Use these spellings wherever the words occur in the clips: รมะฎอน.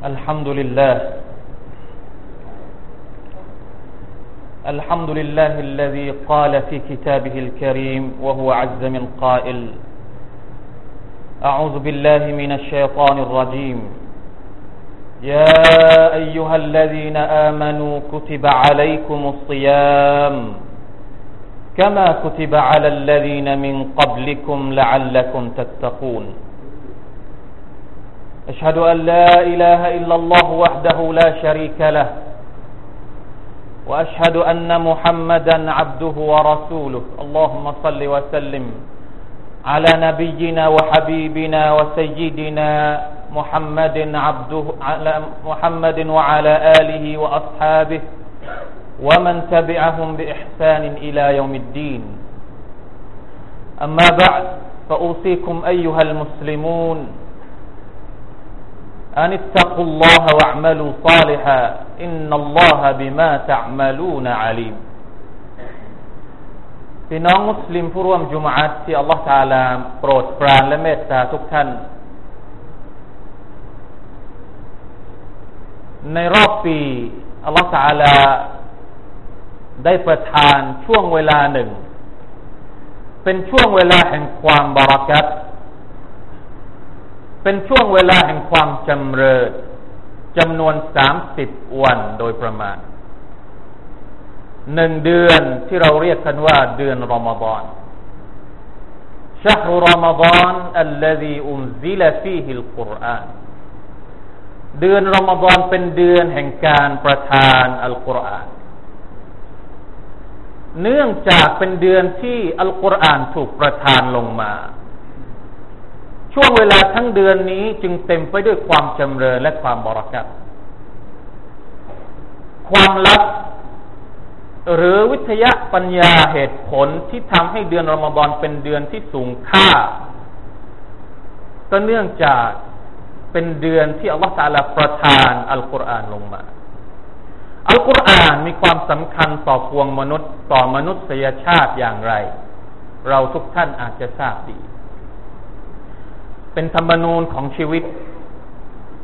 الحمد لله الحمد لله الذي قال في كتابه الكريم وهو عز من قائل أعوذ بالله من الشيطان الرجيم يا أيها الذين آمنوا كتب عليكم الصيام كما كتب على الذين من قبلكم لعلكم تتقون أشهد أن لا إله إلا الله وحده لا شريك له وأشهد أن محمدا عبده ورسوله اللهم صل وسلم على نبينا وحبيبنا وسيدنا محمد عبده على محمد وعلى آله وأصحابه ومن تبعهم بإحسان إلى يوم الدين أما بعد فأوصيكم أيها المسلمون أن اتقوا الله واعملوا صالحا إن الله بما تعملون عليم พี่น้องมุสลิมผู้ร่วมจุมอะฮ์ที่อัลเลาะห์ตะอาลาโปรดปรานและเมตตาทุกท่านในรอบปีอัลเลาะห์ตะอาลาได้ประทานช่วงเวลาหนึ่งเป็นช่วงเวลาแห่งความบะเราะกาตเป็นช่วงเวลาแห่งความจำเริญจำนวน30 วันโดยประมาณ1 เดือนที่เราเรียกกันว่าเดือนรอมฎอน شهر رمضان الذي أنزل فيه القرآن เดือนรอมฎอนเป็นเดือนแห่งการประทานอัลกุรอานเนื่องจากเป็นเดือนที่อัลกุรอานถูกประทานลงมาช่วงเวลาทั้งเดือนนี้จึงเต็มไปด้วยความจำเริญและความบะเราะกาตความลับหรือวิทยาปัญญาเหตุผลที่ทำให้เดือนรอมฎอนเป็นเดือนที่สูงค่าก็เนื่องจากเป็นเดือนที่อัลเลาะห์ตะอาลาประทานอัลกุรอานลงมาอัลกุรอานมีความสำคัญต่อพวงมนุษย์ต่อมนุษยชาติอย่างไรเราทุกท่านอาจจะทราบดีเป็นธรรมนูญของชีวิต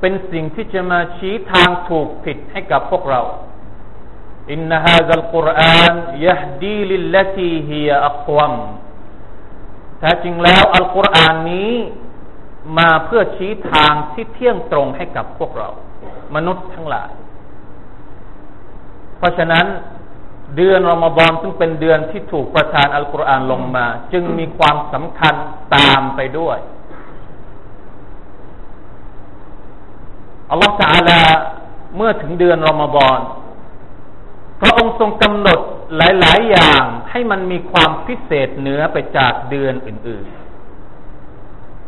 เป็นสิ่งที่จะมาชี้ทางถูกผิดให้กับพวกเราอินนะฮาซัลกุรอานยะฮดีลิลลตีฮิยะอักวามแท้จริงแล้วอัลกุรอานนี้มาเพื่อชี้ทางที่เที่ยงตรงให้กับพวกเรามนุษย์ทั้งหลายเพราะฉะนั้นเดือนรอมฎอนซึ่งเป็นเดือนที่ถูกประทานอัลกุรอานลงมาจึงมีความสำคัญตามไปด้วยอัลลอฮฺตะอาลาเมื่อถึงเดือนรอมฎอนพระองค์ทรงกำหนดหลายๆอย่างให้มันมีความพิเศษเหนือไปจากเดือนอื่น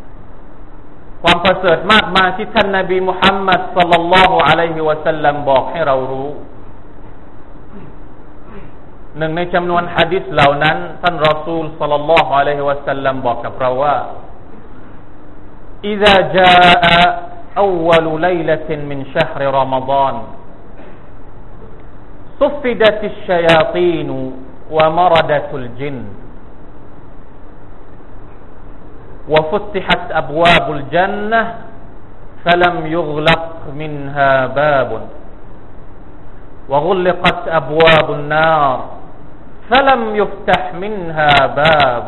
ๆความประเสริฐมากมายที่ท่านนบีมุฮัมมัดศ็อลลัลลอฮุอะลัยฮิวะซัลลัมบอกให้เรารู้หนึ่งในจำนวนหะดีษเหล่านั้นท่านรอซูลศ็อลลัลลอฮุอะลัยฮิวะซัลลัมบอกกับเราว่าอิซาจาอะأول ليلة من شهر رمضان صفدت الشياطين ومردت الجن وفتحت أبواب الجنة فلم يغلق منها باب وغلقت أبواب النار فلم يفتح منها باب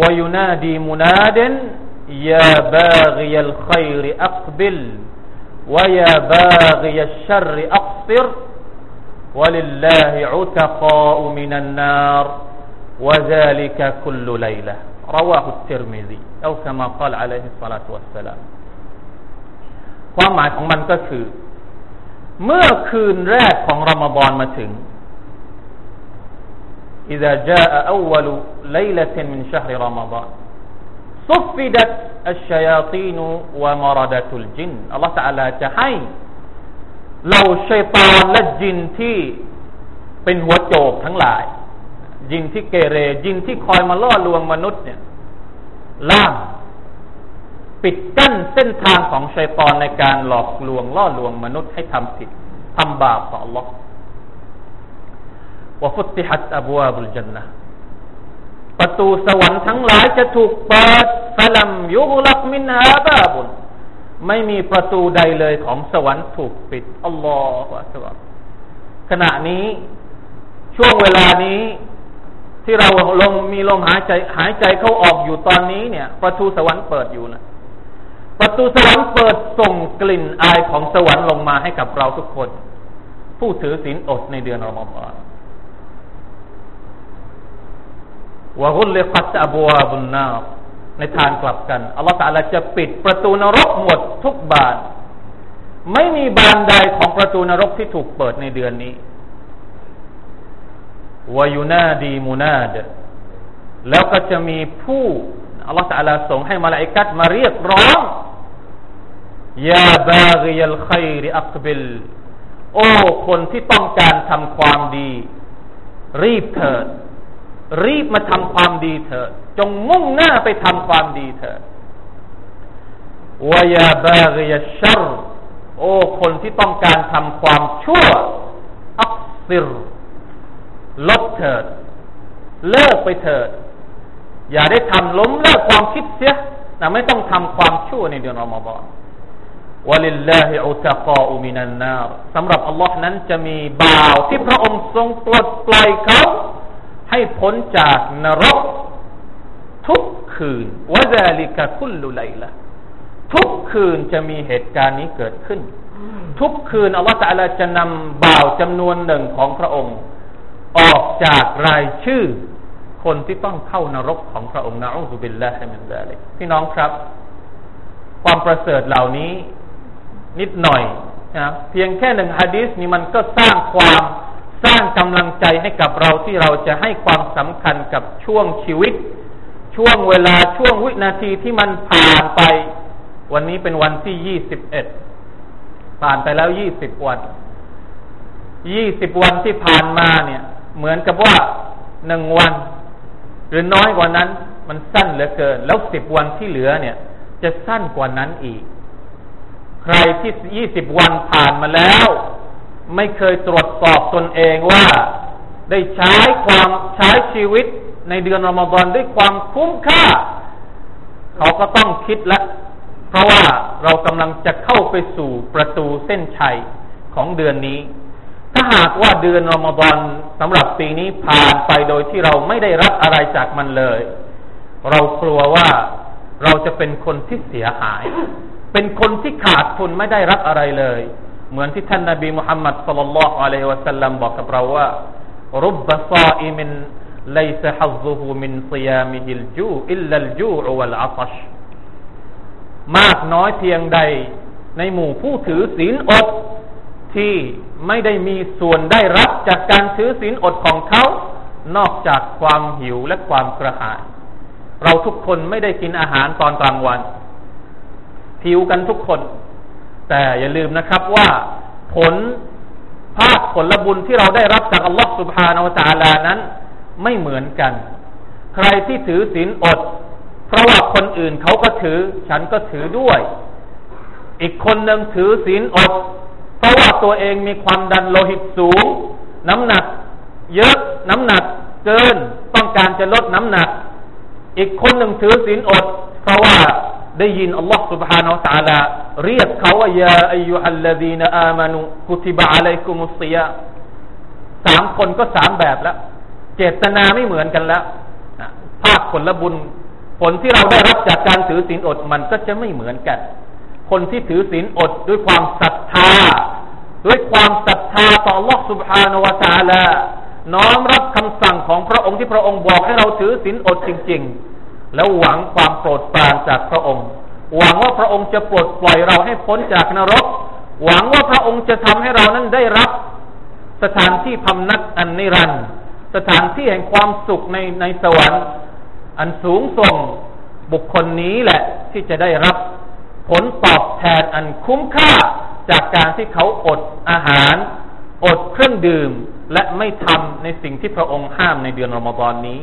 وينادي منادٍ يا باغي الخير أقبل ويا باغي الشر أقصر ولله عتقاء من النار وذلك كل ليلة رواه الترمذي أو كما قال عليه الصلاة والسلام ความหมายของมันก็คือเมื่อคืนแรกของรอมฎอนมาถึง إذا جاء أول ليلة من شهر رمضان صفدت الشياطين ومردت الجن อัลเลาะห์ตะอาลาจะให้เหล่าชัยฏอนและญินที่เป็นหัวโจกทั้งหลายญินที่เกเรญินที่คอยมาล่อลวงมนุษย์เนี่ยล่ามปิดกั้นเส้นทางของชัยฏอนในการหลอกลวงล่อลวงมนุษย์ให้ทำผิดทำบาปต่ออัลเลาะห์วะฟุตติฮัตอับวาบุลญันนะห์ประตูสวรรค์ทั้งหลายจะถูกเปิดฟะลัมยุฆลักมินฮาบาบุน ไม่มีประตูใดเลยของสวรรค์ถูกปิดอัลลอฮฺอักบัรขณะนี้ช่วงเวลานี้ที่เรามีลมหายใจเข้าออกอยู่ตอนนี้เนี่ยประตูสวรรค์เปิดอยู่นะประตูสวรรค์เปิดส่งกลิ่นอายของสวรรค์ลงมาให้กับเราทุกคนผู้ถือศีลอดในเดือนรอมฎอนวะฮุลลิกัตอับวาบุนนาร์ในทางกลับกันอัลเลาะห์ตะอาลาจะปิดประตูนรกหมดทุกบานไม่มีบานใดของประตูนรกที่ถูกเปิดในเดือนนี้วะยูนาดีมุนาดแล้วก็จะมีผู้อัลเลาะห์ตะอาลาส่งให้มะลาอิกะฮ์มาเรียกร้องยาบาฆิยัลค็อยรอักบิลโอ้คนที่ต้องการทำความดีรีบเถิดรีบมาทำความดีเถอะจงมุ่งหน้าไปทำความดีเถอะวะยาบาฆิยัชชัรโอ้คนที่ต้องการทำความชั่วอักซิรลดเถิดเลิกไปเถิดอย่าได้ทำล้มเลิกความคิดเสียนะไม่ต้องทำความชั่วในเดือนรอมฎอนวะลิลลาฮิอุตะกอมินันนารสำหรับอัลลอฮ์นั้นจะมีบ่าวที่พระองค์ทรงปลดปล่อยเขาให้พ้นจากนรกทุกคืนวะซาลิกะกุลลุไลละทุกคืนจะมีเหตุการณ์นี้เกิดขึ้นทุกคืนอัลเลาะห์ตะอาลาจะนำบ่าวจำนวนหนึ่งของพระองค์ออกจากรายชื่อคนที่ต้องเข้านรกของพระองค์นะอูซุบิลลาฮิมินซาลิกพี่น้องครับความประเสริฐเหล่านี้นิดหน่อยนะเพียงแค่หนึ่งหะดีษนี้มันก็สร้างกำลังใจให้กับเราที่เราจะให้ความสำคัญกับช่วงชีวิตช่วงเวลาช่วงวินาทีที่มันผ่านไปวันนี้เป็นวันที่21ผ่านไปแล้ว20วันที่ผ่านมาเนี่ยเหมือนกับว่า1วันหรือน้อยกว่านั้นมันสั้นเหลือเกินแล้ว10วันที่เหลือเนี่ยจะสั้นกว่านั้นอีกใครที่20วันผ่านมาแล้วไม่เคยตรวจสอบตนเองว่าได้ใช้ชีวิตในเดือนรอมฎอนด้วยความคุ้มค่าเขาก็ต้องคิดละเพราะว่าเรากำลังจะเข้าไปสู่ประตูเส้นชัยของเดือนนี้ถ้าหากว่าเดือนรอมฎอนสำหรับปีนี้ผ่านไปโดยที่เราไม่ได้รับอะไรจากมันเลยเรากลัวว่าเราจะเป็นคนที่เสียหายเป็นคนที่ขาดทุนไม่ได้รับอะไรเลยเหมือนที่ท่านนบีมุฮัมมัดศ็อลลัลลอฮุอะลัยฮิวะซัลลัมบอกกับเราว่ารุบบะซออิมินลัยซะฮัซซุฮุมินซิยามิฮิลจูอิลลัลจูอ์วัลอัฏชมากน้อยเพียงใดในหมู่ผู้ถือศีลอดที่ไม่ได้มีส่วนได้รับจากการถือศีลอดของเขานอกจากความหิวและความกระหายเราทุกคนไม่ได้กินอาหารตอนกลางวันหิวกันทุกคนแต่อย่าลืมนะครับว่าผลบุญที่เราได้รับจากอัลลอฮฺซุบฮานะฮูวะตะอาลานั้นไม่เหมือนกันใครที่ถือศีลอดเพราะว่าคนอื่นเขาก็ถือฉันก็ถือด้วยอีกคนนึงถือศีลอดเพราะว่าตัวเองมีความดันโลหิตสูงน้ำหนักเยอะน้ำหนักเกินต้องการจะลดน้ำหนักอีกคนนึงถือศีลอดเพราะว่าได้ยินอัลลอฮฺ سبحانه และ تعالى เรียกเขาว่ายาอัยยูฮัลลซีนอามานูกุติบะอะลัยกุมุสซิยามสามคนก็สามแบบแล้วเจตนาไม่เหมือนกันแล้วภาคผลบุญผลที่เราได้รับจากการถือศีลอดมันก็จะไม่เหมือนกันคนที่ถือศีลอดด้วยความศรัทธาต่ออัลลอฮฺ سبحانه และ تعالى น้อมรับคำสั่งของพระองค์ที่พระองค์บอกให้เราถือศีลอดจริงๆแล้วหวังความโปรดปรานจากพระองค์หวังว่าพระองค์จะปลดปล่อยเราให้พ้นจากนรกหวังว่าพระองค์จะทำให้เรานั้นได้รับสถานที่พำนักอันนิรันดร์สถานที่แห่งความสุขในสวรรค์อันสูงส่งบุคคลนี้แหละที่จะได้รับผลตอบแทนอันคุ้มค่าจากการที่เขาอดอาหารอดเครื่องดื่มและไม่ทำในสิ่งที่พระองค์ห้ามในเดือนรอมฎอนนี้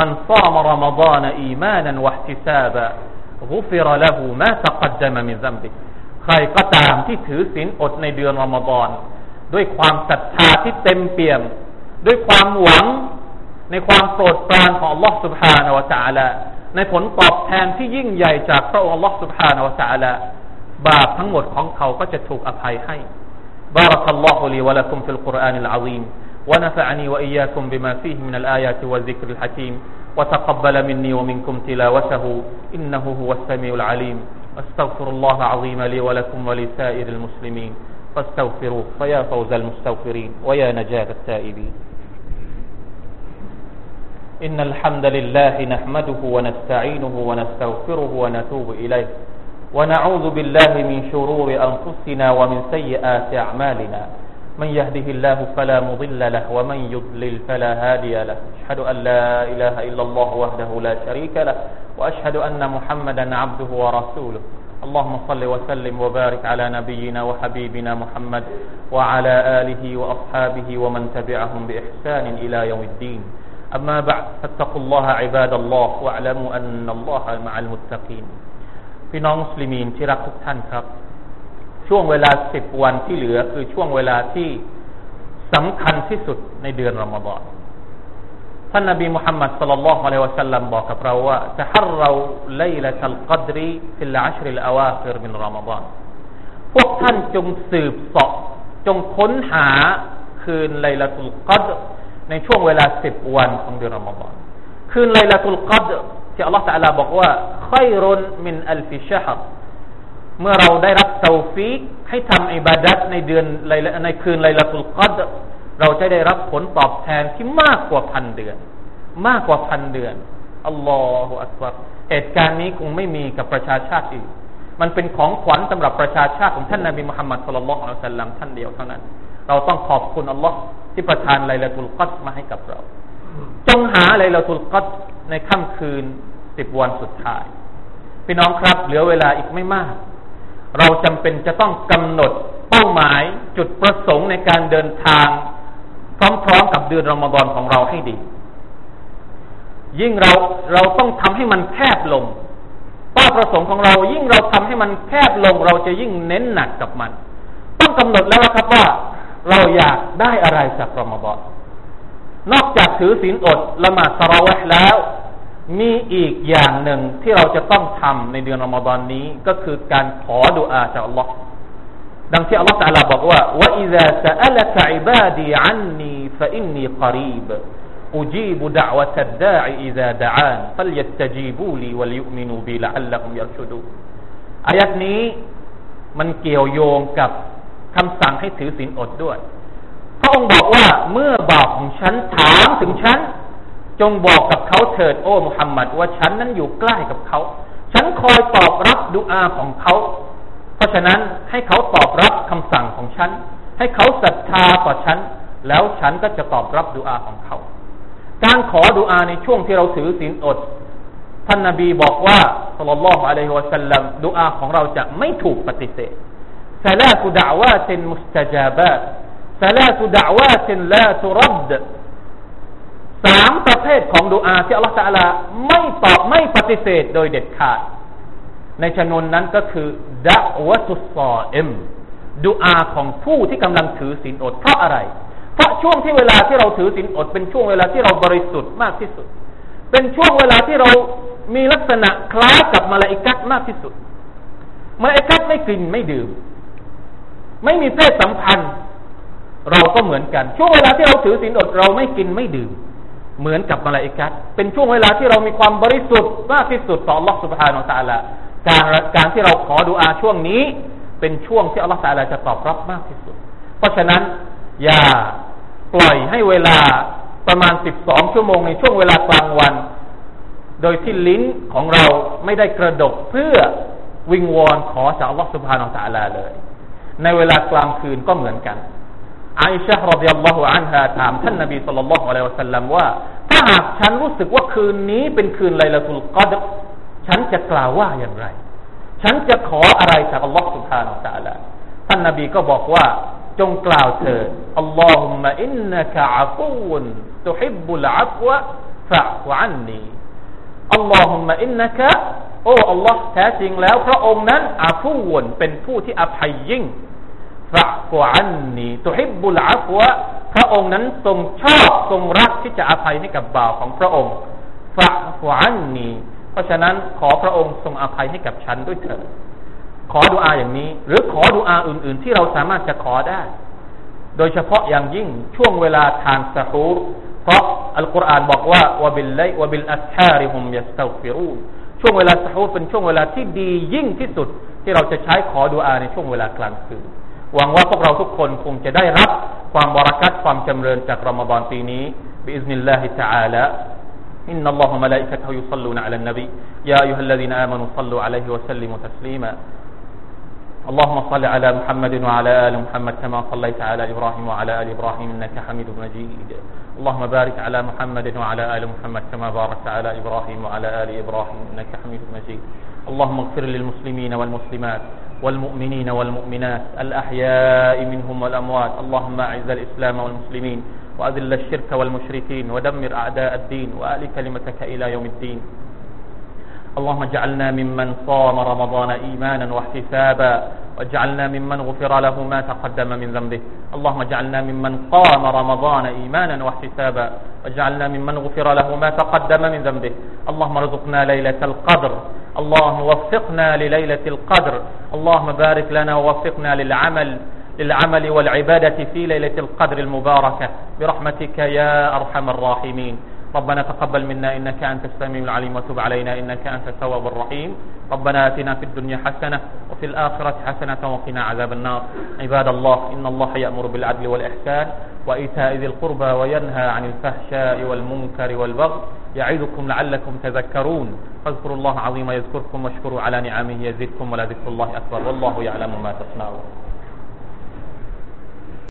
من صام رمضان إيمانا واحتسابا غفر له ما تقدم من ذنبه ใครก็ตามที่ถือศีลอดในเดือนรอมฎอนด้วยความศรัทธาที่เต็มเปี่ยมด้วยความหวังในความโปรดปรานของอัลเลาะห์ซุบฮานะฮูวะตะอาลาในผลตอบแทนที่ยิ่งใหญ่จากพระองค์อัลเลาะห์ซุบฮานะฮูวะตะอาลา บาปทั้งหมดของเขาก็จะถูกอภัยให้บารักัลลอฮุลีวะละกุมฟิลกุรอานิลอะซีมวะนะฟะอะนีวะอียากุมบิมาฟีฮิมินัลอายาติวะซิกริลฮะกีมวะตะกับบะละมินนีวะมินกุมติลาวะตะฮูอินนะฮูฮุวัสสะมีอุลอะลีมอัสตัฆฟิรุลลอฮะอะซีมลีวะละกุมวะลิซาอิริลมุสลิมีนฟัสตัฆฟิรูฟะยาฟาวซัลมุสตัฆฟิรีนวะยานะญาตัตตาอิบีนإن الحمد لله نحمده ونستعينه ونستغفره ونتوب إليه ونعوذ بالله من شرور أنفسنا ومن سيئات أعمالنا من يهده الله فلا مضل له ومن يضلل فلا هادي له أشهد أن لا إله إلا الله وحده لا شريك له وأشهد أن محمدا عبده ورسوله اللهم صل وسلم وبارك على نبينا وحبيبنا محمد وعلى آله وأصحابه ومن تبعهم بإحسان إلى يوم الدين أما بعد فاتقوا الله عباد الله واعلموا أن الله مع المتقين พี่น้องมุสลิมีนที่รักทุกท่านครับช่วงเวลา10วันที่เหลือคือช่วงเวลาที่สำคัญที่สุดในเดือนรอมฎอนท่านนบีมุฮัมมัดศ็อลลัลลอฮุอะลัยฮิวะซัลลัมบอกกับเราว่าตะฮัรรอไลละตัลกัดรฟิลอัชริลอวาคิรมินรอมฎอนพวกท่านจงสืบเสาะจงค้นหาคืนไลละตุลกัดรในช่วงเวลา10วันของเดือนรอมฎอนคืนไลลาตุลกัดรที่อัลเลาะห์ตะอาลาบอกว่าค็อยรุนมินอัลฟิชะฮรเมื่อเราได้รับตอฟีกให้ทำอิบาดัตในเดือนในคืนไลลาตุลกัดรเราจะได้รับผลตอบแทนที่มากกว่า 1,000 เดือนมากกว่า 1,000 เดือนอัลลอฮุอักบัรเหตุการณ์นี้คงไม่มีกับประชาชาติอีกมันเป็นของขวัญสำหรับประชาชาติของท่านนบีมุฮัมมัดศ็อลลัลลอฮุอะลัยฮิวะซัลลัมท่านเดียวเท่านั้นเราต้องขอบคุณอัลเลาะห์ที่ประทานไลลาตุลกัดรมาให้กับเราจงหาไลลาตุลกัดรในค่ำคืน10วันสุดท้ายพี่น้องครับเหลือเวลาอีกไม่มากเราจำเป็นจะต้องกำหนดเป้าหมายจุดประสงค์ในการเดินทางพร้อมๆกับเดือนรอมฎอนของเราให้ดียิ่งเราต้องทำให้มันแคบลงเป้าประสงค์ของเรายิ่งเราทำให้มันแคบลงเราจะยิ่งเน้นหนักกับมันต้องกำหนดแล้วครับว่าเราอยากได้อะไรจากรอมฎอนนอกจากถือศีลอดละหมาดตะเราะวีห์แล้วมีอีกอย่างหนึ่งที่เราจะต้องทำในเดือนรอมฎอนนี้ก็คือการขอดุอาจากอัลเลาะห์ดังที่อัลเลาะห์ตะอาลาบอกว่าวะอิซาซะอะละกะอิบาดีอันนีฟะอินนีกอรีบอูจีบุดะอวะตัดดาอิอิซาดะอานฟัลยัสตะญีบูลีวัลยุมินูบิละอัลละฮุมยัรชุดูอายะห์นี้มันเกี่ยวโยงกับคำสั่งให้ถือศีลอดด้วยพระองค์บอกว่าเมื่อบ่าวของฉันถามถึงฉันจงบอกกับเขาเถิดโอ้มุฮัมมัดว่าฉันนั้นอยู่ใกล้กับเขาฉันคอยตอบรับดุอาของเขาเพราะฉะนั้นให้เขาตอบรับคำสั่งของฉันให้เขาศรัทธาต่อฉันแล้วฉันก็จะตอบรับดุอาของเขาการขอดุอาในช่วงที่เราถือศีลอดท่านนบีบอกว่าศ็อลลัลลอฮุอะลัยฮิวะซัลลัมดุอาของเราจะไม่ถูกปฏิเสธثلاث دعوات مستجابات ثلاث دعوات لا ترد 3ประเภทของดุอาที่อัลเลาะห์ตะอาลาไม่ตอบไม่ปฏิเสธโดยเด็ดขาดในจำนวนนั้นก็คือดะวะตุศศออิมดุอาของผู้ที่กำลังถือศีลอดเพราะอะไรเพราะช่วงที่เวลาที่เราถือศีลอดเป็นช่วงเวลาที่เราบริสุทธิ์มากที่สุดเป็นช่วงเวลาที่เรามีลักษณะคล้ายกับมลาอิกะฮ์มากที่สุดมลาอิกะฮ์ไม่กินไม่ดื่มไม่มีเพศสัมพันธ์เราก็เหมือนกันช่วงเวลาที่เราถือศีลอดเราไม่กินไม่ดื่มเหมือนกับมลาอิกะฮ์เป็นช่วงเวลาที่เรามีความบริสุทธิ์มากที่สุดต่ออัลเลาะห์ซุบฮานะฮูวะตะอาลาการที่เราขอดุอาช่วงนี้เป็นช่วงที่อัลเลาะห์ตะอาลาจะตอบรับมากที่สุดเพราะฉะนั้นอย่าปล่อยให้เวลาประมาณ12ชั่วโมงในช่วงเวลากลางวันโดยที่ลิ้นของเราไม่ได้กระดกเพื่อวิงวอนขอจากอัลเลาะห์ซุบฮานะฮูวะตะอาลาเลยในเวลากลางคืนก็เหมือนกันอาอิชะฮ์รอฎิยัลลอฮุอันฮาถามท่านนบีศ็อลลัลลอฮุอะลัยฮิวะซัลลัมว่าถ้าหากฉันรู้สึกว่าคืนนี้เป็นคืนไลลาตุลกัดรฉันจะกล่าวว่าอย่างไรฉันจะขออะไรจากอัลเลาะห์ซุบฮานะฮูวะตะอาลาท่านนบีก็บอกว่าจงกล่าวเถิดอัลลอฮุมมะอินนะกะอะฟูนตุฮิบบุลอัฟวะฟะอฺอันนีอัลลอฮุมมะอินนะกะโอ้อัลเลาะห์แท้จริงแล้วพระองค์นั้นอะฟูนเป็นผู้ที่อภัยยิ่งฟะกออันนีตุฮิบบุลอัฟวะพระองค์นั้นทรงชอบทรงรักที่จะอภัยให้กับบ่าวของพระองค์ฟะกออันนีเพราะฉะนั้นขอพระองค์ทรงอภัยให้กับฉันด้วยเถิดข อดุอาอย่างนี้หรือขอดุอาอื่นๆที่เราสามารถจะขอได้โดยเฉพาะอย่างยิ่งช่วงเวลาทานสะฮูรเพราะอัลกุรอานบอกว่าวะบิลไลวะบิลอัสฮาริฮุมยัสตัฆฟิรูนช่วงเวลาสะฮูรเป็นช่วงเวลาที่ดียิ่งที่สุดที่เราจะใช้ขอดุอาในช่วงเวลากลางคืนหวังว่าพวกเราทุกคนคงจะได้รับความบารอกัตความจำเริญจากรอมฎอนปีนี้บิอิซนิลลาฮิตะอาลาอินนัลลอฮุมะลาอิกะตุฮุยุศ็อลลูนะอะลันนบียาอัยยูฮัลลซีนาอามานูศ็อลลูอะลัยฮิวะซัลลิมูตัสลีมาاللهم صل على محمد وعلى آل محمد كما صليت على إبراهيم وعلى آل إبراهيم إنك حميد مجيد اللهم بارك على محمد وعلى آل محمد كما باركت على إبراهيم وعلى آل إبراهيم إنك حميد مجيد اللهم اغفر للمسلمين والمسلمات والمؤمنين والمؤمنات الأحياء منهم والأموات اللهم أعز الإسلام والمسلمين وأذل الشرك والمشركين ودمر أعداء الدين وأعل كلمتك إلى يوم الدين اللهم اجعلنا ممن صام رمضان إيمانا واحتسابا واجعلنا ممن غفر له ما تقدم من ذنبه اللهم اجعلنا ممن قام رمضان إيمانا واحتسابا واجعلنا ممن غفر له ما تقدم من ذنبه اللهم ارزقنا ليلة القدر اللهم وفقنا لليلة القدر اللهم بارك لنا ووفقنا للعمل والعبادة في ليلة القدر المباركة برحمتك يا أرحم الراحمين ربنا تقبل منا إنك أنت السميع العليم وتب علينا إنك أنت التواب الرحيم ربنا آتنا في الدنيا حسنة وفي الآخرة حسنة وقنا عذاب النار عباد الله إن الله يأمر بالعدل والإحسان وإيتاء ذي القربى وينهى عن الفحشاء والمنكر والبغي يعظكم لعلكم تذكرون فاذكروا الله العظيم يذكركم واشكروا على نعمه يزدكم ولذكر الله أكبر والله يعلم ما تصنعون